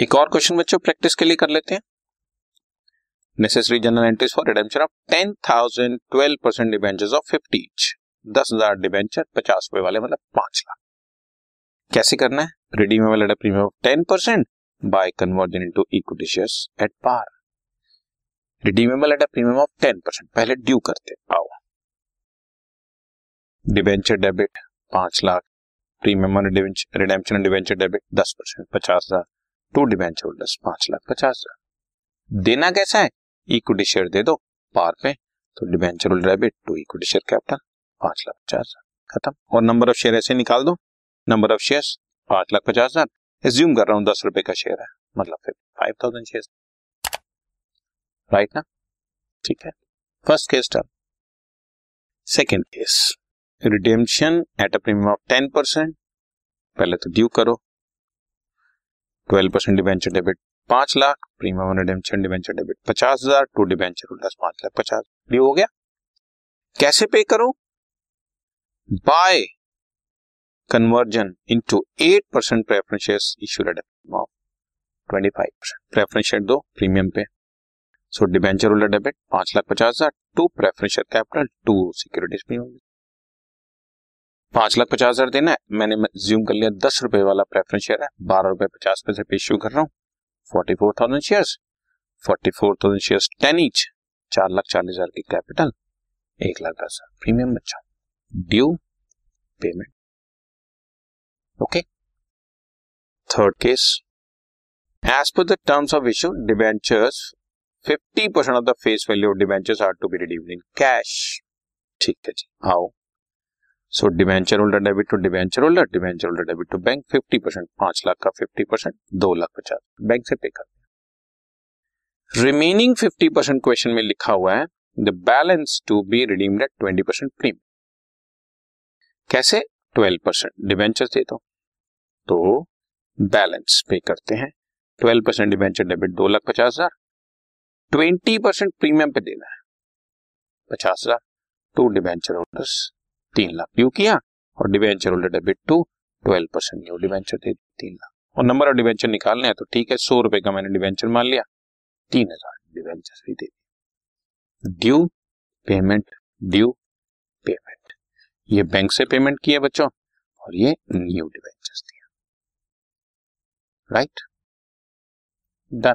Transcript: एक और क्वेश्चन बच्चों प्रैक्टिस के लिए कर लेते हैं। Necessary general entries for redemption of 10,000 12% debentures of 50 each, 10,000 debenture 50 रुपए वाले मतलब 5 लाख। कैसे करना है? Redeemable at a premium of 10% by conversion into equity shares at par. Redeemable at a premium of 10% पहले ड्यू करते आओ। Debenture debit 5 lakh, premium redemption and debenture debit 10% 50,000, to debenture holders 5,50,000। देना कैसा है? इक्विटी शेयर दे दो पार पे, तो debenture holder debit to equity share capital 5,50,000, खत्म। और नंबर ऑफ शेयर ऐसे निकाल दो, नंबर ऑफ शेयर्स 5,50,000, एज्यूम कर रहा हूं 10 रुपए का शेयर है मतलब 5,000 शेयर्स, राइट ना? ठीक है, first case done. Second case redemption at a premium of 10%, पहले तो ड्यू करो 12% debenture debit 5 lakh, premium redemption debenture debit 50,000, to debenture holders 5,50,000, due हो गया। कैसे पे करो? By conversion into 8% preference shares issued at a premium of 25%, preference share दो premium पे, so debenture holder debit 5,50,000, to preference share capital, to securities premium. 5,50,000 देना है, मैंने zoom कर लिया 10 रुपए वाला प्रेफरेंस शेयर है, 12 रुपए 50 पैसे पे इश्यू कर रहा हूँ, 44,000 शेयर्स, 44,000 शेयर्स 10 ईच, 4,40,000 की कैपिटल, 1,10,000 प्रीमियम बचा, due payment. Okay, third case as पर the terms of issue debentures 50% of the face value of debentures are to be redeemed in cash. ठीक है जी, आओ। So debenture holder debit to debenture holder, debenture holder debit to bank 50%, 5 lakh का 50% 2,50,000 bank से पे कर। Remaining 50% question में लिखा हुआ है the balance to be redeemed at 20% premium. कैसे? 12% डिबेंचर दे दो तो बैलेंस पे करते हैं, 12% डिबेंचर डेबिट 2,50,000, 20% प्रीमियम पे देना है 50,000, टू डिबेंचर होल्डर्स 3,00,000 ड्यू किया, और debenture holder debit to 12% new debenture दे 3,00,000। और नंबर ऑफ डिबेंचर निकालने हैं तो ठीक है, 100 रुपए का मैंने डिबेंचर मान लिया, 3,000 डिबेंचर भी दे दी, ड्यू पेमेंट, ड्यू पेमेंट। ये बैंक से पेमेंट किया बच्चों, और ये न्यू डिबेंचर दिया, राइट, डन।